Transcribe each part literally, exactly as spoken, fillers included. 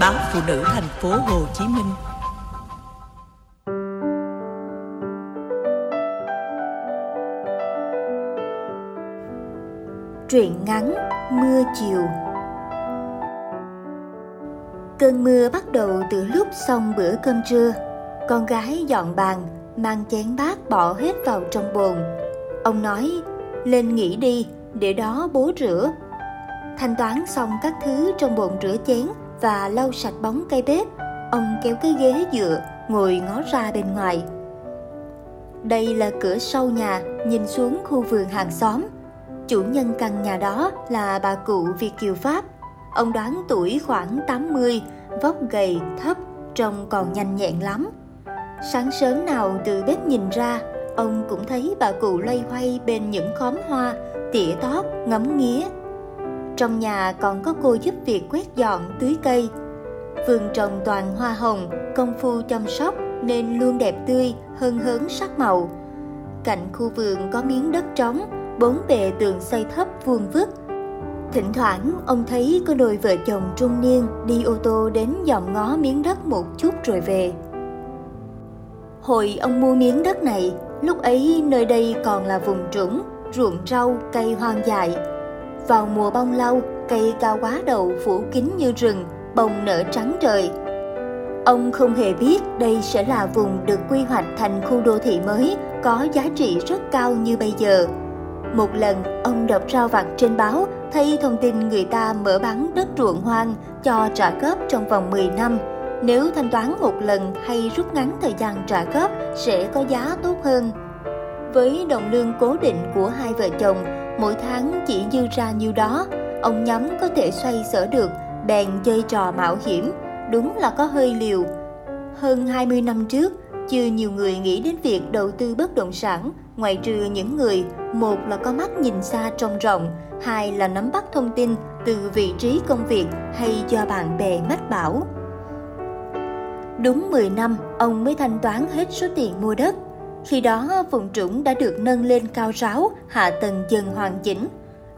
Báo Phụ Nữ Thành phố Hồ Chí Minh. Truyện ngắn Mưa Chiều. Cơn mưa bắt đầu từ lúc xong bữa cơm trưa. Con gái dọn bàn, mang chén bát bỏ hết vào trong bồn. Ông nói, lên nghỉ đi, để đó bố rửa. Thanh toán xong các thứ trong bồn rửa chén và lau sạch bóng cây bếp, ông kéo cái ghế dựa, ngồi ngó ra bên ngoài. Đây là cửa sau nhà, nhìn xuống khu vườn hàng xóm. Chủ nhân căn nhà đó là bà cụ Việt kiều Pháp. Ông đoán tuổi khoảng tám mươi, vóc gầy, thấp, trông còn nhanh nhẹn lắm. Sáng sớm nào từ bếp nhìn ra, ông cũng thấy bà cụ loay hoay bên những khóm hoa, tỉa tót, ngắm nghía. Trong nhà còn có cô giúp việc quét dọn, tưới cây. Vườn trồng toàn hoa hồng, công phu chăm sóc nên luôn đẹp tươi, hân hớn sắc màu. Cạnh khu vườn có miếng đất trống, bốn bề tường xây thấp vuông vức. Thỉnh thoảng ông thấy có đôi vợ chồng trung niên đi ô tô đến dòm ngó miếng đất một chút rồi về. Hồi ông mua miếng đất này, lúc ấy nơi đây còn là vùng trũng, ruộng rau, cây hoang dại. Vào mùa bông lau, cây cao quá đầu phủ kín như rừng, bông nở trắng trời. Ông không hề biết đây sẽ là vùng được quy hoạch thành khu đô thị mới, có giá trị rất cao như bây giờ. Một lần, ông đọc rao vặt trên báo, thấy thông tin người ta mở bán đất ruộng hoang cho trả góp trong vòng mười năm. Nếu thanh toán một lần hay rút ngắn thời gian trả góp sẽ có giá tốt hơn. Với đồng lương cố định của hai vợ chồng, mỗi tháng chỉ dư ra nhiêu đó, ông nhắm có thể xoay sở được, bèn chơi trò mạo hiểm, đúng là có hơi liều. Hơn hai mươi năm trước, chưa nhiều người nghĩ đến việc đầu tư bất động sản, ngoại trừ những người, một là có mắt nhìn xa trông rộng, hai là nắm bắt thông tin từ vị trí công việc hay do bạn bè mách bảo. Đúng mười năm, ông mới thanh toán hết số tiền mua đất. Khi đó, vùng trũng đã được nâng lên cao ráo, hạ tầng dần hoàn chỉnh.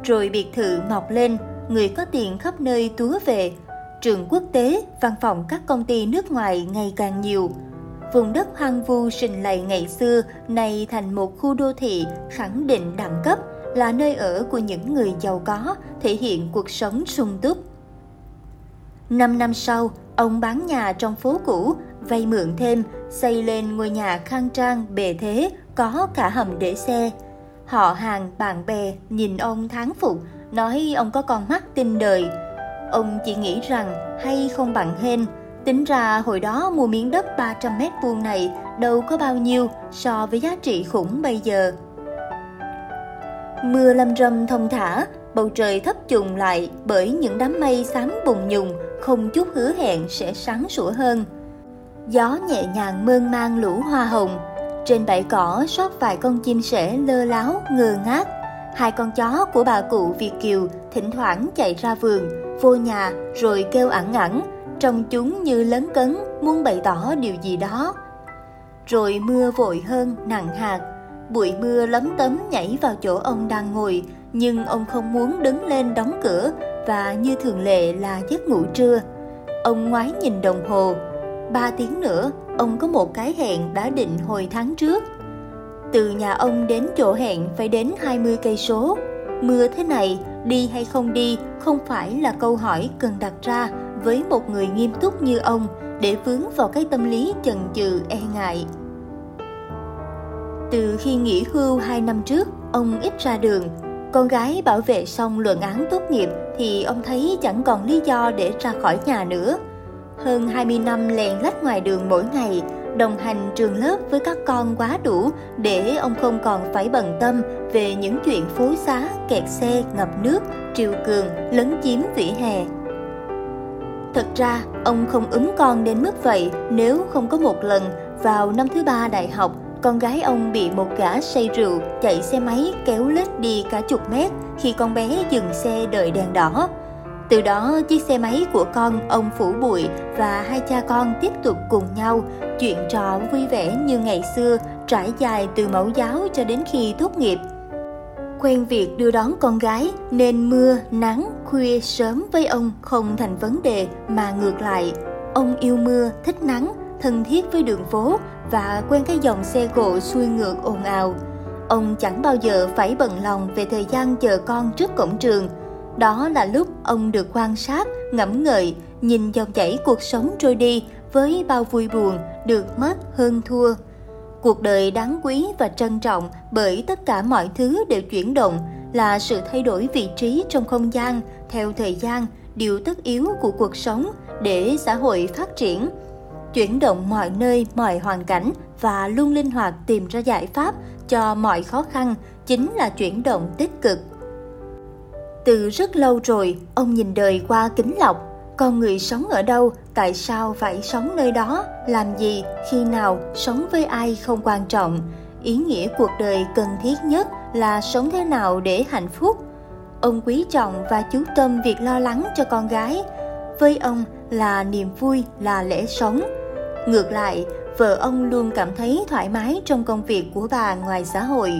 Rồi biệt thự mọc lên, người có tiền khắp nơi túa về. Trường quốc tế, văn phòng các công ty nước ngoài ngày càng nhiều. Vùng đất hoang vu sình lầy ngày xưa nay thành một khu đô thị khẳng định đẳng cấp, là nơi ở của những người giàu có, thể hiện cuộc sống sung túc. Năm năm sau, ông bán nhà trong phố cũ, vay mượn thêm, xây lên ngôi nhà khang trang, bề thế, có cả hầm để xe. Họ hàng, bạn bè nhìn ông thán phục, nói ông có con mắt tinh đời. Ông chỉ nghĩ rằng hay không bằng hên. Tính ra hồi đó mua miếng đất ba trăm mét vuông này đâu có bao nhiêu so với giá trị khủng bây giờ. Mưa lâm râm thong thả, bầu trời thấp trùng lại bởi những đám mây xám bùng nhùng, không chút hứa hẹn sẽ sáng sủa hơn. Gió nhẹ nhàng mơn man lũ hoa hồng. Trên bãi cỏ sót vài con chim sẻ lơ láo, ngơ ngác. Hai con chó của bà cụ Việt kiều thỉnh thoảng chạy ra vườn, vô nhà rồi kêu ẳng ẳng. Trông chúng như lấn cấn, muốn bày tỏ điều gì đó. Rồi mưa vội hơn, nặng hạt. Bụi mưa lấm tấm nhảy vào chỗ ông đang ngồi, nhưng ông không muốn đứng lên đóng cửa, và như thường lệ là giấc ngủ trưa. Ông ngoái nhìn đồng hồ. Ba tiếng nữa, ông có một cái hẹn đã định hồi tháng trước. Từ nhà ông đến chỗ hẹn phải đến hai mươi cây số. Mưa thế này, đi hay không đi không phải là câu hỏi cần đặt ra với một người nghiêm túc như ông, để vướng vào cái tâm lý chần chừ e ngại. Từ khi nghỉ hưu hai năm trước, ông ít ra đường. Con gái bảo vệ xong luận án tốt nghiệp thì ông thấy chẳng còn lý do để ra khỏi nhà nữa. Hơn hai mươi năm lèn lách ngoài đường mỗi ngày, đồng hành trường lớp với các con quá đủ để ông không còn phải bận tâm về những chuyện phố xá, kẹt xe, ngập nước, triều cường, lấn chiếm vỉa hè. Thật ra, ông không ấm con đến mức vậy nếu không có một lần, vào năm thứ ba đại học, con gái ông bị một gã say rượu chạy xe máy kéo lết đi cả chục mét khi con bé dừng xe đợi đèn đỏ. Từ đó, chiếc xe máy của con ông phủ bụi và hai cha con tiếp tục cùng nhau, chuyện trò vui vẻ như ngày xưa, trải dài từ mẫu giáo cho đến khi tốt nghiệp. quen việc đưa đón con gái nên mưa, nắng, khuya, sớm với ông không thành vấn đề mà ngược lại. Ông yêu mưa, thích nắng, thân thiết với đường phố và quen cái dòng xe cộ xuôi ngược ồn ào. Ông chẳng bao giờ phải bận lòng về thời gian chờ con trước cổng trường. Đó là lúc ông được quan sát, ngẫm ngợi, nhìn dòng chảy cuộc sống trôi đi với bao vui buồn, được mất hơn thua. Cuộc đời đáng quý và trân trọng bởi tất cả mọi thứ đều chuyển động, là sự thay đổi vị trí trong không gian, theo thời gian, điều tất yếu của cuộc sống để xã hội phát triển. Chuyển động mọi nơi, mọi hoàn cảnh và luôn linh hoạt tìm ra giải pháp cho mọi khó khăn chính là chuyển động tích cực. Từ rất lâu rồi, ông nhìn đời qua kính lọc. Con người sống ở đâu, tại sao phải sống nơi đó, làm gì, khi nào, sống với ai không quan trọng. Ý nghĩa cuộc đời cần thiết nhất là sống thế nào để hạnh phúc. Ông quý trọng và chú tâm việc lo lắng cho con gái. Với ông là niềm vui, là lẽ sống. Ngược lại, vợ ông luôn cảm thấy thoải mái trong công việc của bà ngoài xã hội.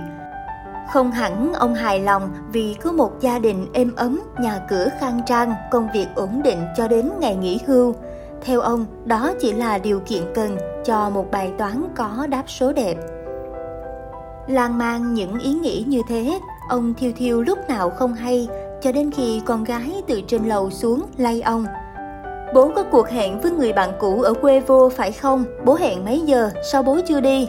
Không hẳn ông hài lòng vì có một gia đình êm ấm, nhà cửa khang trang, công việc ổn định cho đến ngày nghỉ hưu. Theo ông, đó chỉ là điều kiện cần cho một bài toán có đáp số đẹp. Lan man những ý nghĩ như thế, ông thiêu thiêu lúc nào không hay, cho đến khi con gái từ trên lầu xuống lay ông. Bố có cuộc hẹn với người bạn cũ ở quê vô phải không? Bố hẹn mấy giờ? Sao bố chưa đi?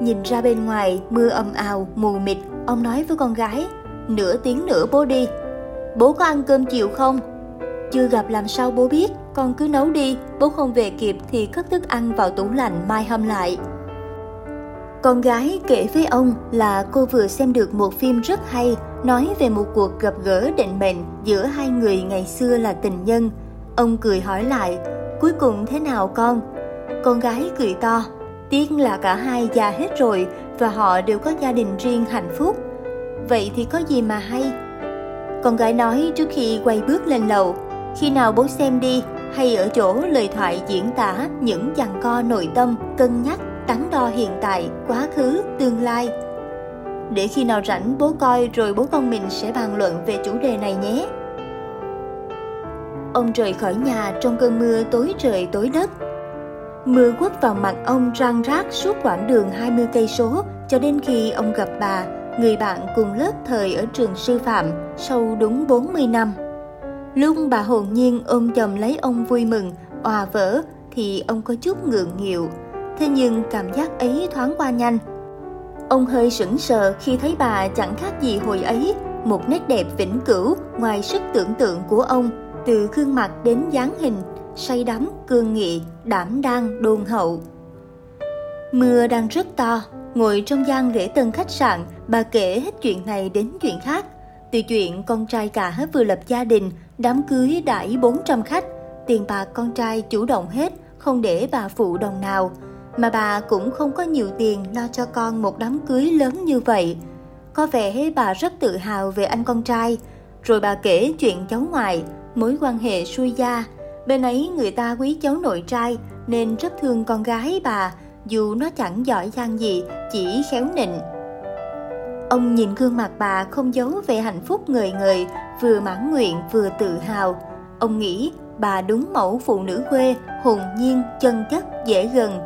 Nhìn ra bên ngoài, mưa ầm ào, mù mịt, ông nói với con gái, nửa tiếng nữa bố đi. Bố có ăn cơm chiều không? Chưa gặp làm sao bố biết, con cứ nấu đi, bố không về kịp thì cất thức ăn vào tủ lạnh mai hâm lại. Con gái kể với ông là cô vừa xem được một phim rất hay, nói về một cuộc gặp gỡ định mệnh giữa hai người ngày xưa là tình nhân. Ông cười hỏi lại, cuối cùng thế nào con? Con gái cười to. Tiếc là cả hai già hết rồi và họ đều có gia đình riêng hạnh phúc. Vậy thì có gì mà hay? Con gái nói trước khi quay bước lên lầu, khi nào bố xem đi, hay ở chỗ lời thoại diễn tả những giằng co nội tâm, cân nhắc, đắn đo hiện tại, quá khứ, tương lai. Để khi nào rảnh bố coi rồi bố con mình sẽ bàn luận về chủ đề này nhé. Ông rời khỏi nhà trong cơn mưa tối trời tối đất. Mưa quất vào mặt ông răng rác suốt quãng đường hai mươi cây số cho đến khi ông gặp bà, người bạn cùng lớp thời ở trường sư phạm sau đúng bốn mươi năm. Lúc bà hồn nhiên ôm chầm lấy ông vui mừng, òa vỡ thì ông có chút ngượng nghịu. Thế nhưng cảm giác ấy thoáng qua nhanh. Ông hơi sững sờ khi thấy bà chẳng khác gì hồi ấy, một nét đẹp vĩnh cửu ngoài sức tưởng tượng của ông, từ gương mặt đến dáng hình. Say đắm, cương nghị, đảm đang, đôn hậu. Mưa đang rất to, ngồi trong gian lễ tân khách sạn, bà kể hết chuyện này đến chuyện khác. Từ chuyện con trai cả vừa lập gia đình, đám cưới đãi bốn trăm khách, tiền bạc con trai chủ động hết, không để bà phụ đồng nào. Mà bà cũng không có nhiều tiền lo cho con một đám cưới lớn như vậy. Có vẻ bà rất tự hào về anh con trai. Rồi bà kể chuyện cháu ngoại, mối quan hệ xuôi gia. Bên ấy người ta quý cháu nội trai nên rất thương con gái bà, dù nó chẳng giỏi giang gì, chỉ khéo nịnh. Ông nhìn gương mặt bà không giấu vẻ hạnh phúc ngời ngời, vừa mãn nguyện vừa tự hào. Ông nghĩ bà đúng mẫu phụ nữ quê, hồn nhiên, chân chất, dễ gần.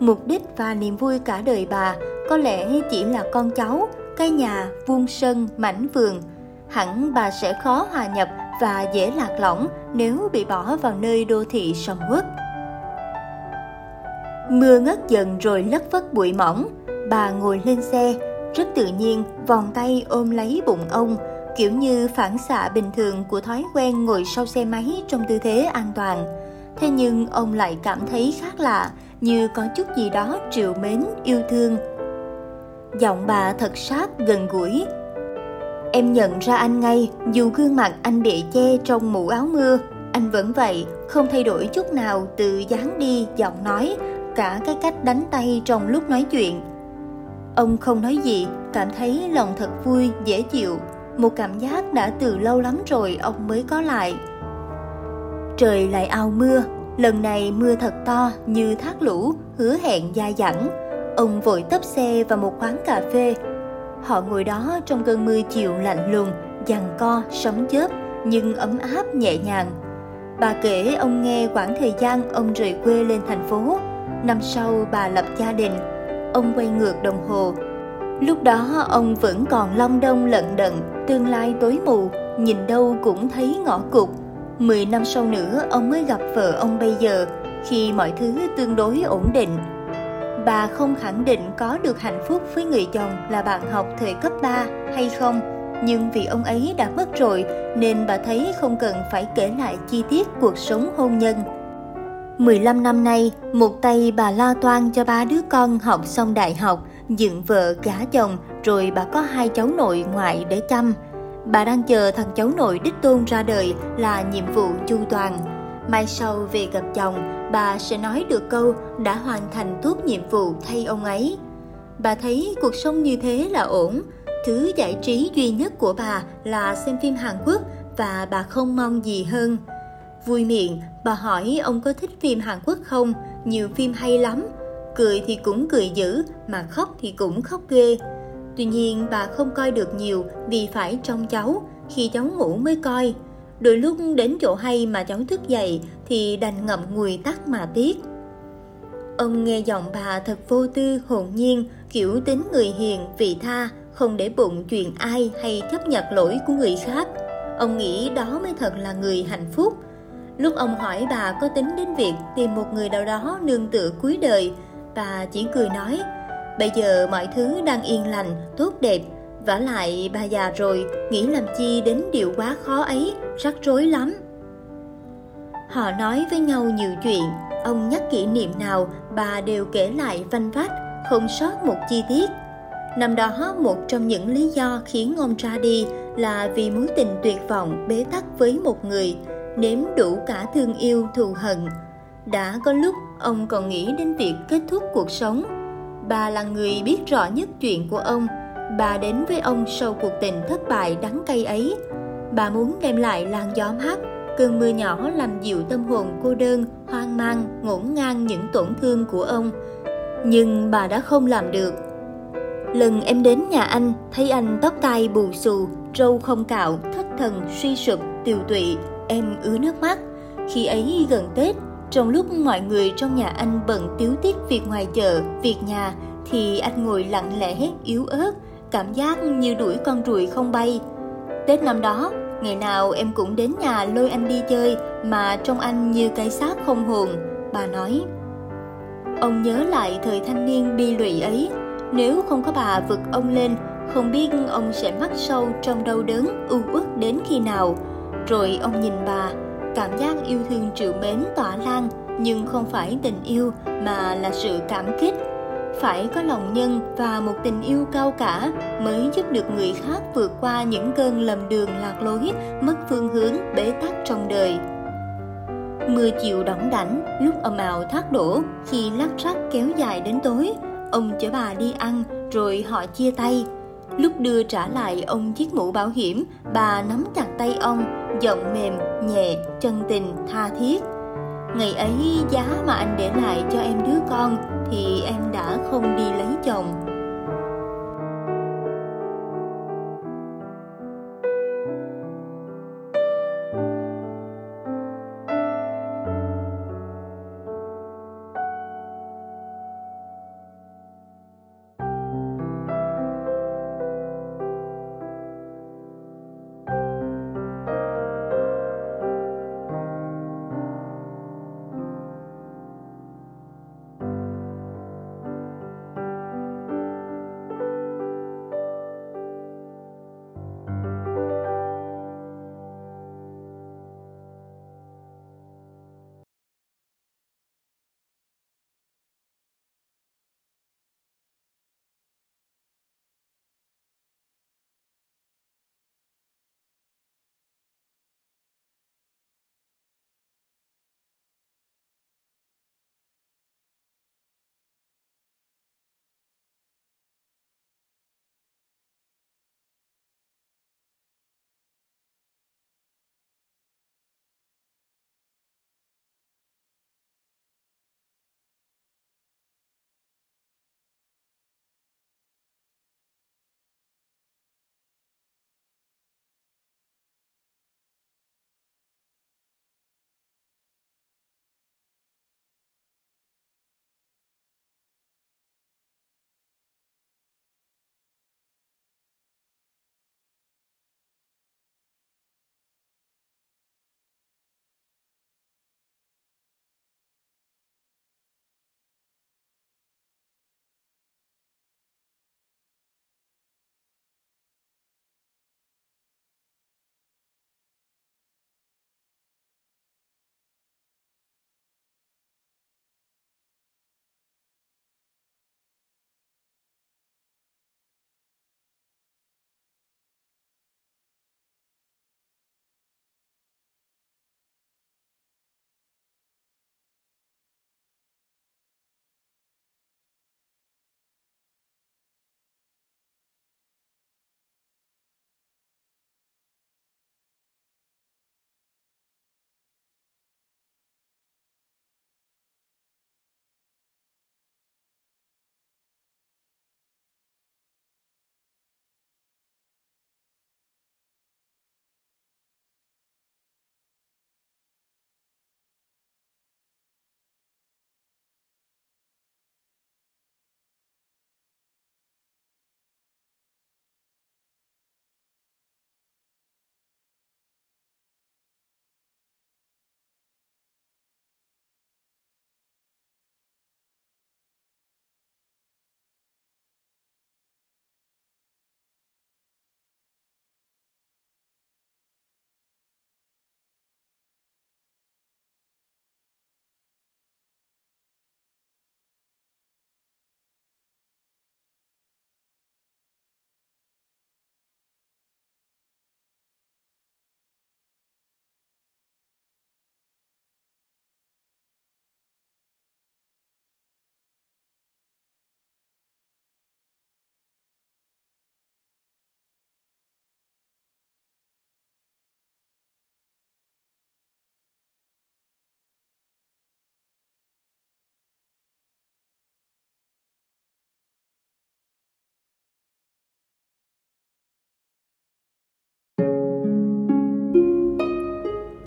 Mục đích và niềm vui cả đời bà có lẽ chỉ là con cháu, cái nhà, vuông sân, mảnh vườn. Hẳn bà sẽ khó hòa nhập và dễ lạc lõng nếu bị bỏ vào nơi đô thị sầm uất. Mưa ngớt dần rồi lất phất bụi mỏng. Bà ngồi lên xe, rất tự nhiên vòng tay ôm lấy bụng ông, kiểu như phản xạ bình thường của thói quen ngồi sau xe máy trong tư thế an toàn. Thế nhưng ông lại cảm thấy khác lạ, như có chút gì đó trìu mến, yêu thương. Giọng bà thật sát, gần gũi. Em nhận ra anh ngay, dù gương mặt anh bị che trong mũ áo mưa, anh vẫn vậy, không thay đổi chút nào từ dáng đi, giọng nói, cả cái cách đánh tay trong lúc nói chuyện. Ông không nói gì, cảm thấy lòng thật vui, dễ chịu, một cảm giác đã từ lâu lắm rồi ông mới có lại. Trời lại ao mưa, lần này mưa thật to như thác lũ, hứa hẹn dai dẳng. Ông vội tấp xe vào một quán cà phê. Họ ngồi đó trong cơn mưa chiều lạnh lùng, giằng co, sấm chớp, nhưng ấm áp nhẹ nhàng. Bà kể ông nghe quãng thời gian ông rời quê lên thành phố. Năm sau bà lập gia đình, ông quay ngược đồng hồ. Lúc đó ông vẫn còn long đong lận đận, tương lai tối mù, nhìn đâu cũng thấy ngõ cụt. Mười năm sau nữa ông mới gặp vợ ông bây giờ, khi mọi thứ tương đối ổn định. Bà không khẳng định có được hạnh phúc với người chồng là bạn học thời cấp ba hay không, nhưng vì ông ấy đã mất rồi nên bà thấy không cần phải kể lại chi tiết cuộc sống hôn nhân. mười lăm năm nay, một tay bà lo toan cho ba đứa con học xong đại học, dựng vợ gả chồng, rồi bà có hai cháu nội ngoại để chăm. Bà đang chờ thằng cháu nội đích tôn ra đời là nhiệm vụ chu toàn. Mai sau về gặp chồng, bà sẽ nói được câu đã hoàn thành tốt nhiệm vụ thay ông ấy. Bà thấy cuộc sống như thế là ổn. Thứ giải trí duy nhất của bà là xem phim Hàn Quốc và bà không mong gì hơn. Vui miệng, bà hỏi ông có thích phim Hàn Quốc không? Nhiều phim hay lắm. Cười thì cũng cười dữ, mà khóc thì cũng khóc ghê. Tuy nhiên bà không coi được nhiều vì phải trông cháu, khi cháu ngủ mới coi. Đôi lúc đến chỗ hay mà cháu thức dậy thì đành ngậm ngùi tắt mà tiếc. Ông nghe giọng bà thật vô tư, hồn nhiên, kiểu tính người hiền, vị tha, không để bụng chuyện ai hay chấp nhận lỗi của người khác. Ông nghĩ đó mới thật là người hạnh phúc. Lúc ông hỏi bà có tính đến việc tìm một người nào đó nương tựa cuối đời, bà chỉ cười nói, bây giờ mọi thứ đang yên lành, tốt đẹp. Vả lại bà già rồi, nghĩ làm chi đến điều quá khó ấy, rắc rối lắm. Họ nói với nhau nhiều chuyện, ông nhắc kỷ niệm nào bà đều kể lại vanh vách, không sót một chi tiết. Năm đó, một trong những lý do khiến ông ra đi là vì mối tình tuyệt vọng bế tắc với một người, nếm đủ cả thương yêu thù hận. Đã có lúc ông còn nghĩ đến việc kết thúc cuộc sống. Bà là người biết rõ nhất chuyện của ông. Bà đến với ông sau cuộc tình thất bại đắng cay ấy. Bà muốn đem lại làn gió mát, cơn mưa nhỏ làm dịu tâm hồn cô đơn, hoang mang, ngổn ngang những tổn thương của ông. Nhưng bà đã không làm được. Lần em đến nhà anh, thấy anh tóc tai bù xù, râu không cạo, thất thần, suy sụp, tiều tụy, em ứa nước mắt. Khi ấy gần Tết, trong lúc mọi người trong nhà anh bận tíu tít việc ngoài chợ, việc nhà, thì anh ngồi lặng lẽ, yếu ớt, cảm giác như đuổi con ruồi không bay. Tết năm đó, ngày nào em cũng đến nhà lôi anh đi chơi mà trông anh như cái xác không hồn, bà nói. Ông nhớ lại thời thanh niên bi lụy ấy, nếu không có bà vực ông lên, không biết ông sẽ mắc sâu trong đau đớn, u uất đến khi nào. Rồi ông nhìn bà, cảm giác yêu thương trìu mến tỏa lan, nhưng không phải tình yêu mà là sự cảm kích. Phải có lòng nhân và một tình yêu cao cả mới giúp được người khác vượt qua những cơn lầm đường lạc lối, mất phương hướng, bế tắc trong đời. Mưa chiều đỏng đảnh, lúc ầm ào thác đổ, khi lắc rắc kéo dài đến tối, ông chở bà đi ăn, rồi họ chia tay. Lúc đưa trả lại ông chiếc mũ bảo hiểm, bà nắm chặt tay ông, giọng mềm, nhẹ, chân tình, tha thiết. Ngày ấy giá mà anh để lại cho em đứa con thì em đã không đi lấy chồng.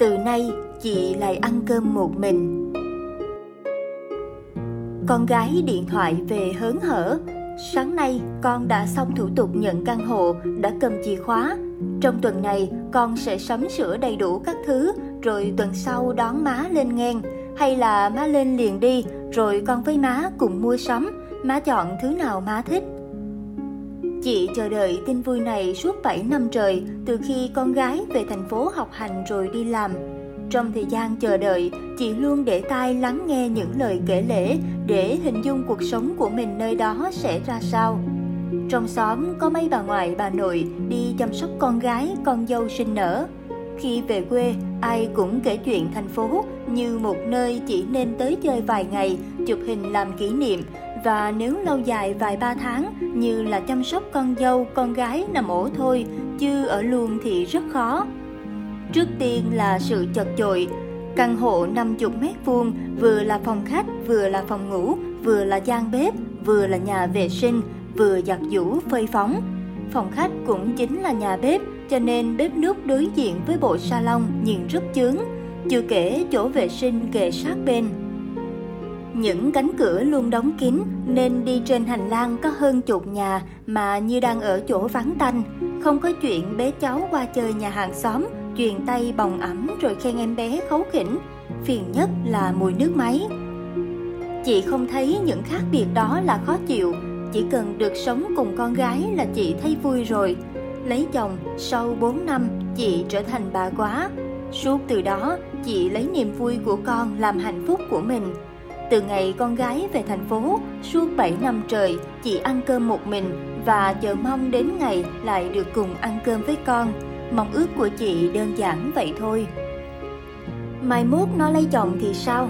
từ nay chị lại ăn cơm một mình. Con gái điện thoại về hớn hở. Sáng nay con đã xong thủ tục nhận căn hộ, đã cầm chìa khóa. Trong tuần này con sẽ sắm sửa đầy đủ các thứ, rồi tuần sau đón má lên ngang. Hay là má lên liền đi, rồi con với má cùng mua sắm, má chọn thứ nào má thích. Chị chờ đợi tin vui này suốt bảy năm trời, từ khi con gái về thành phố học hành rồi đi làm. Trong thời gian chờ đợi, chị luôn để tai lắng nghe những lời kể lể để hình dung cuộc sống của mình nơi đó sẽ ra sao. Trong xóm có mấy bà ngoại bà nội đi chăm sóc con gái, con dâu sinh nở. Khi về quê, ai cũng kể chuyện thành phố như một nơi chỉ nên tới chơi vài ngày, chụp hình làm kỷ niệm, và nếu lâu dài vài ba tháng như là chăm sóc con dâu, con gái nằm ổ thôi, chứ ở luôn thì rất khó. Trước tiên là sự chật chội. Căn hộ năm mươi mét vuông vừa là phòng khách, vừa là phòng ngủ, vừa là gian bếp, vừa là nhà vệ sinh, vừa giặt giũ phơi phóng. Phòng khách cũng chính là nhà bếp, cho nên bếp núc đối diện với bộ salon nhìn rất chướng, chưa kể chỗ vệ sinh kề sát bên. Những cánh cửa luôn đóng kín nên đi trên hành lang có hơn chục nhà mà như đang ở chỗ vắng tanh. Không có chuyện bé cháu qua chơi nhà hàng xóm, chuyền tay bồng ẵm rồi khen em bé khấu khỉnh. Phiền nhất là mùi nước máy. Chị không thấy những khác biệt đó là khó chịu, chỉ cần được sống cùng con gái là chị thấy vui rồi. Lấy chồng, sau bốn năm, chị trở thành bà quá. Suốt từ đó, chị lấy niềm vui của con làm hạnh phúc của mình. Từ ngày con gái về thành phố, suốt bảy năm trời, chị ăn cơm một mình và chờ mong đến ngày lại được cùng ăn cơm với con. Mong ước của chị đơn giản vậy thôi. Mai mốt nó lấy chồng thì sao?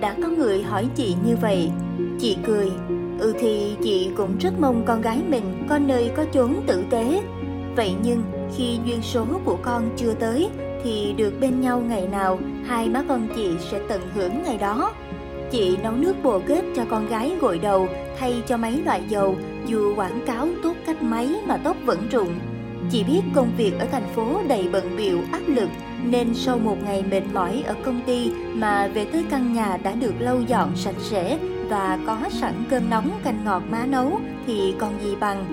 Đã có người hỏi chị như vậy. Chị cười. Ừ thì chị cũng rất mong con gái mình có nơi có chốn tử tế. Vậy nhưng khi duyên số của con chưa tới thì được bên nhau ngày nào, hai má con chị sẽ tận hưởng ngày đó. Chị nấu nước bồ kết cho con gái gội đầu thay cho mấy loại dầu, dù quảng cáo tốt cách mấy mà tóc vẫn rụng. Chị biết công việc ở thành phố đầy bận bịu áp lực, nên sau một ngày mệt mỏi ở công ty mà về tới căn nhà đã được lau dọn sạch sẽ và có sẵn cơm nóng canh ngọt má nấu thì còn gì bằng.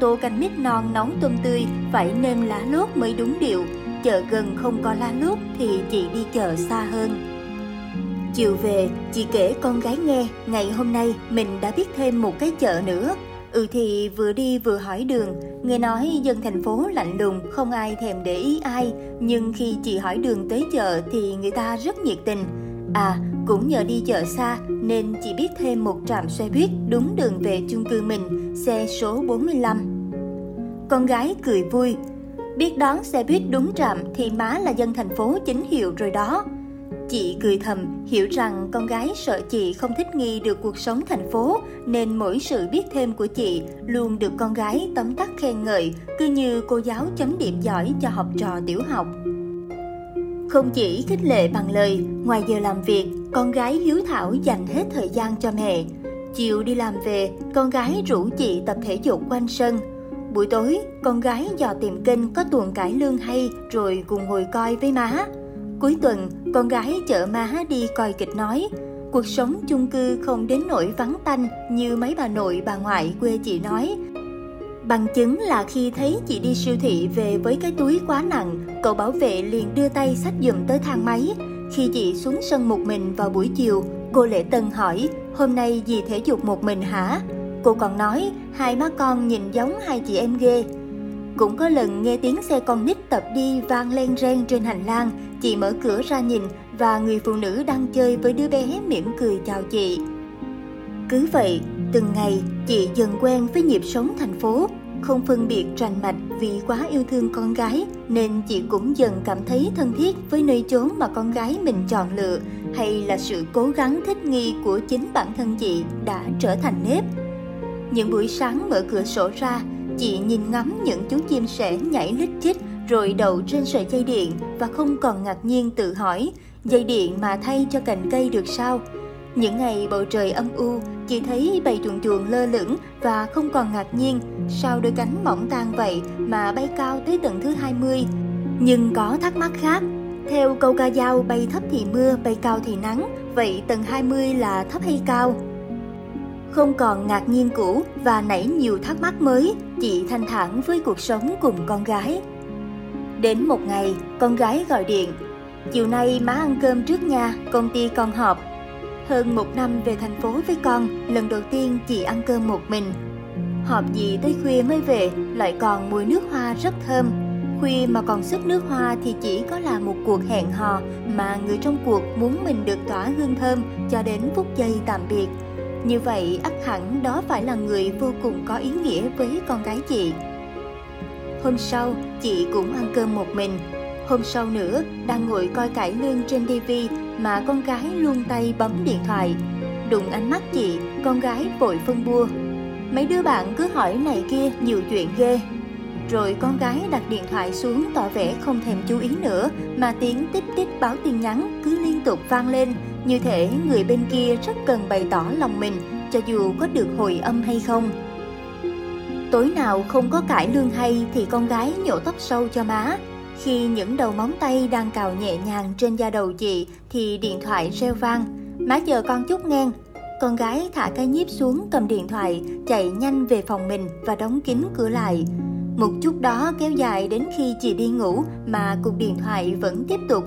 Tô canh mít non nấu tôm tươi phải nêm lá lốt mới đúng điệu, chợ gần không có lá lốt thì chị đi chợ xa hơn. Chiều về, chị kể con gái nghe ngày hôm nay mình đã biết thêm một cái chợ nữa. Ừ thì vừa đi vừa hỏi đường. Nghe nói dân thành phố lạnh lùng, không ai thèm để ý ai, nhưng khi chị hỏi đường tới chợ thì người ta rất nhiệt tình. À, cũng nhờ đi chợ xa nên chị biết thêm một trạm xe buýt đúng đường về chung cư mình, xe số bốn mươi lăm. Con gái cười vui. Biết đón xe buýt đúng trạm thì má là dân thành phố chính hiệu rồi đó. Chị cười thầm, hiểu rằng con gái sợ chị không thích nghi được cuộc sống thành phố, nên mỗi sự biết thêm của chị luôn được con gái tấm tắc khen ngợi, cứ như cô giáo chấm điểm giỏi cho học trò tiểu học. Không chỉ khích lệ bằng lời, ngoài giờ làm việc, con gái hiếu thảo dành hết thời gian cho mẹ. Chiều đi làm về, con gái rủ chị tập thể dục quanh sân. Buổi tối, con gái dò tìm kênh có tuồng cải lương hay rồi cùng ngồi coi với má. Cuối tuần, con gái chở má đi coi kịch nói. Cuộc sống chung cư không đến nỗi vắng tanh như mấy bà nội bà ngoại quê chị nói. Bằng chứng là khi thấy chị đi siêu thị về với cái túi quá nặng, cậu bảo vệ liền đưa tay xách giùm tới thang máy. Khi chị xuống sân một mình vào buổi chiều, cô Lễ Tân hỏi, hôm nay dì thể dục một mình hả? Cô còn nói, hai má con nhìn giống hai chị em ghê. Cũng có lần nghe tiếng xe con nít tập đi vang len ren trên hành lang, chị mở cửa ra nhìn và người phụ nữ đang chơi với đứa bé mỉm cười chào chị. Cứ vậy, từng ngày chị dần quen với nhịp sống thành phố, không phân biệt rành mạch vì quá yêu thương con gái nên chị cũng dần cảm thấy thân thiết với nơi chốn mà con gái mình chọn lựa, hay là sự cố gắng thích nghi của chính bản thân chị đã trở thành nếp. Những buổi sáng mở cửa sổ ra, chị nhìn ngắm những chú chim sẻ nhảy lích chích rồi đậu trên sợi dây điện và không còn ngạc nhiên tự hỏi, dây điện mà thay cho cành cây được sao? Những ngày bầu trời âm u, chị thấy bầy chuồn chuồn lơ lửng và không còn ngạc nhiên, sao đôi cánh mỏng tan vậy mà bay cao tới tận thứ hai mươi. Nhưng có thắc mắc khác, Theo câu ca dao, bay thấp thì mưa, bay cao thì nắng, vậy tầng hai mươi là thấp hay cao? Không còn ngạc nhiên cũ và nảy nhiều thắc mắc mới, chị thanh thản với cuộc sống cùng con gái. Đến một ngày, con gái gọi điện. Chiều nay má ăn cơm trước nha, công ty con họp. Hơn một năm về thành phố với con, lần đầu tiên chị ăn cơm một mình. Họp gì tới khuya mới về, lại còn mùi nước hoa rất thơm. Khuya mà còn sức nước hoa thì chỉ có là một cuộc hẹn hò mà người trong cuộc muốn mình được tỏa hương thơm cho đến phút giây tạm biệt. Như vậy ắt hẳn đó phải là người vô cùng có ý nghĩa với con gái chị. Hôm sau, chị cũng ăn cơm một mình. Hôm sau nữa, đang ngồi coi cải lương trên tivi mà con gái luôn tay bấm điện thoại. Đụng ánh mắt chị, con gái vội phân bua. Mấy đứa bạn cứ hỏi này kia nhiều chuyện ghê. Rồi con gái đặt điện thoại xuống tỏ vẻ không thèm chú ý nữa, mà tiếng tít tít báo tin nhắn cứ liên tục vang lên. Như thể người bên kia rất cần bày tỏ lòng mình, cho dù có được hồi âm hay không. Tối nào không có cải lương hay thì con gái nhổ tóc sâu cho má. Khi những đầu móng tay đang cào nhẹ nhàng trên da đầu chị thì điện thoại reo vang. Má chờ con chút nghe. Con gái thả cái nhíp xuống, cầm điện thoại, chạy nhanh về phòng mình và đóng kín cửa lại. Một chút đó kéo dài đến khi chị đi ngủ mà cuộc điện thoại vẫn tiếp tục.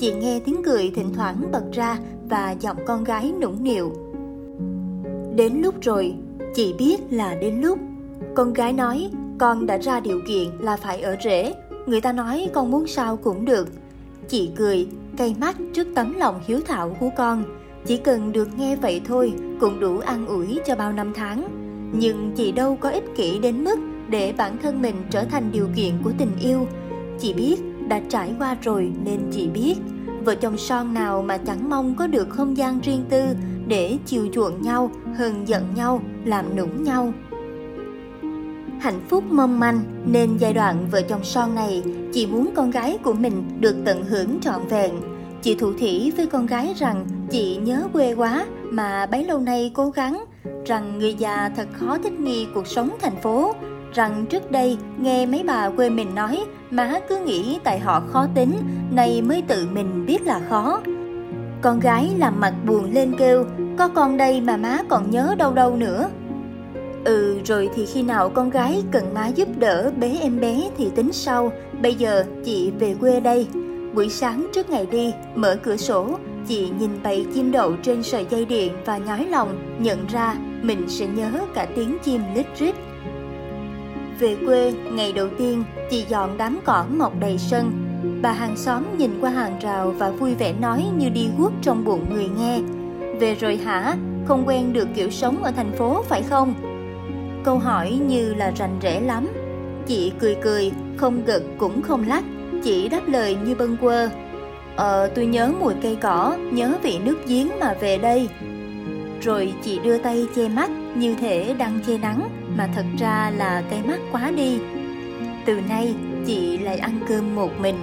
Chị nghe tiếng cười thỉnh thoảng bật ra và giọng con gái nũng nịu. Đến lúc rồi, chị biết là đến lúc. Con gái nói, con đã ra điều kiện là phải ở rể. Người ta nói con muốn sao cũng được. Chị cười, cay mắt trước tấm lòng hiếu thảo của con. Chỉ cần được nghe vậy thôi cũng đủ an ủi cho bao năm tháng. Nhưng chị đâu có ích kỷ đến mức để bản thân mình trở thành điều kiện của tình yêu. Chị biết, đã trải qua rồi nên chị biết. Vợ chồng son nào mà chẳng mong có được không gian riêng tư để chiều chuộng nhau, hờn giận nhau, làm nũng nhau. Hạnh phúc mong manh nên giai đoạn vợ chồng son này, chị muốn con gái của mình được tận hưởng trọn vẹn. Chị thủ thỉ với con gái rằng chị nhớ quê quá mà bấy lâu nay cố gắng, rằng người già thật khó thích nghi cuộc sống thành phố, rằng trước đây nghe mấy bà quê mình nói, má cứ nghĩ tại họ khó tính, nay mới tự mình biết là khó. Con gái làm mặt buồn lên kêu, có con đây mà má còn nhớ đâu đâu nữa. Ừ rồi thì khi nào con gái cần má giúp đỡ bế em bé thì tính sau, bây giờ chị về quê đây. Buổi sáng trước ngày đi, mở cửa sổ, chị nhìn bầy chim đậu trên sợi dây điện và nhói lòng, nhận ra mình sẽ nhớ cả tiếng chim lít rít. Về quê, ngày đầu tiên, chị dọn đám cỏ mọc đầy sân. Bà hàng xóm nhìn qua hàng rào và vui vẻ nói như đi guốc trong bụng người nghe. Về rồi hả? Không quen được kiểu sống ở thành phố phải không? Câu hỏi như là rành rẽ lắm. Chị cười cười, không gật cũng không lắc. Chị đáp lời như bâng quơ. Ờ, tôi nhớ mùi cây cỏ, nhớ vị nước giếng mà về đây. Rồi chị đưa tay che mắt như thể đang che nắng, mà thật ra là cái mắt quá đi. Từ nay, chị lại ăn cơm một mình.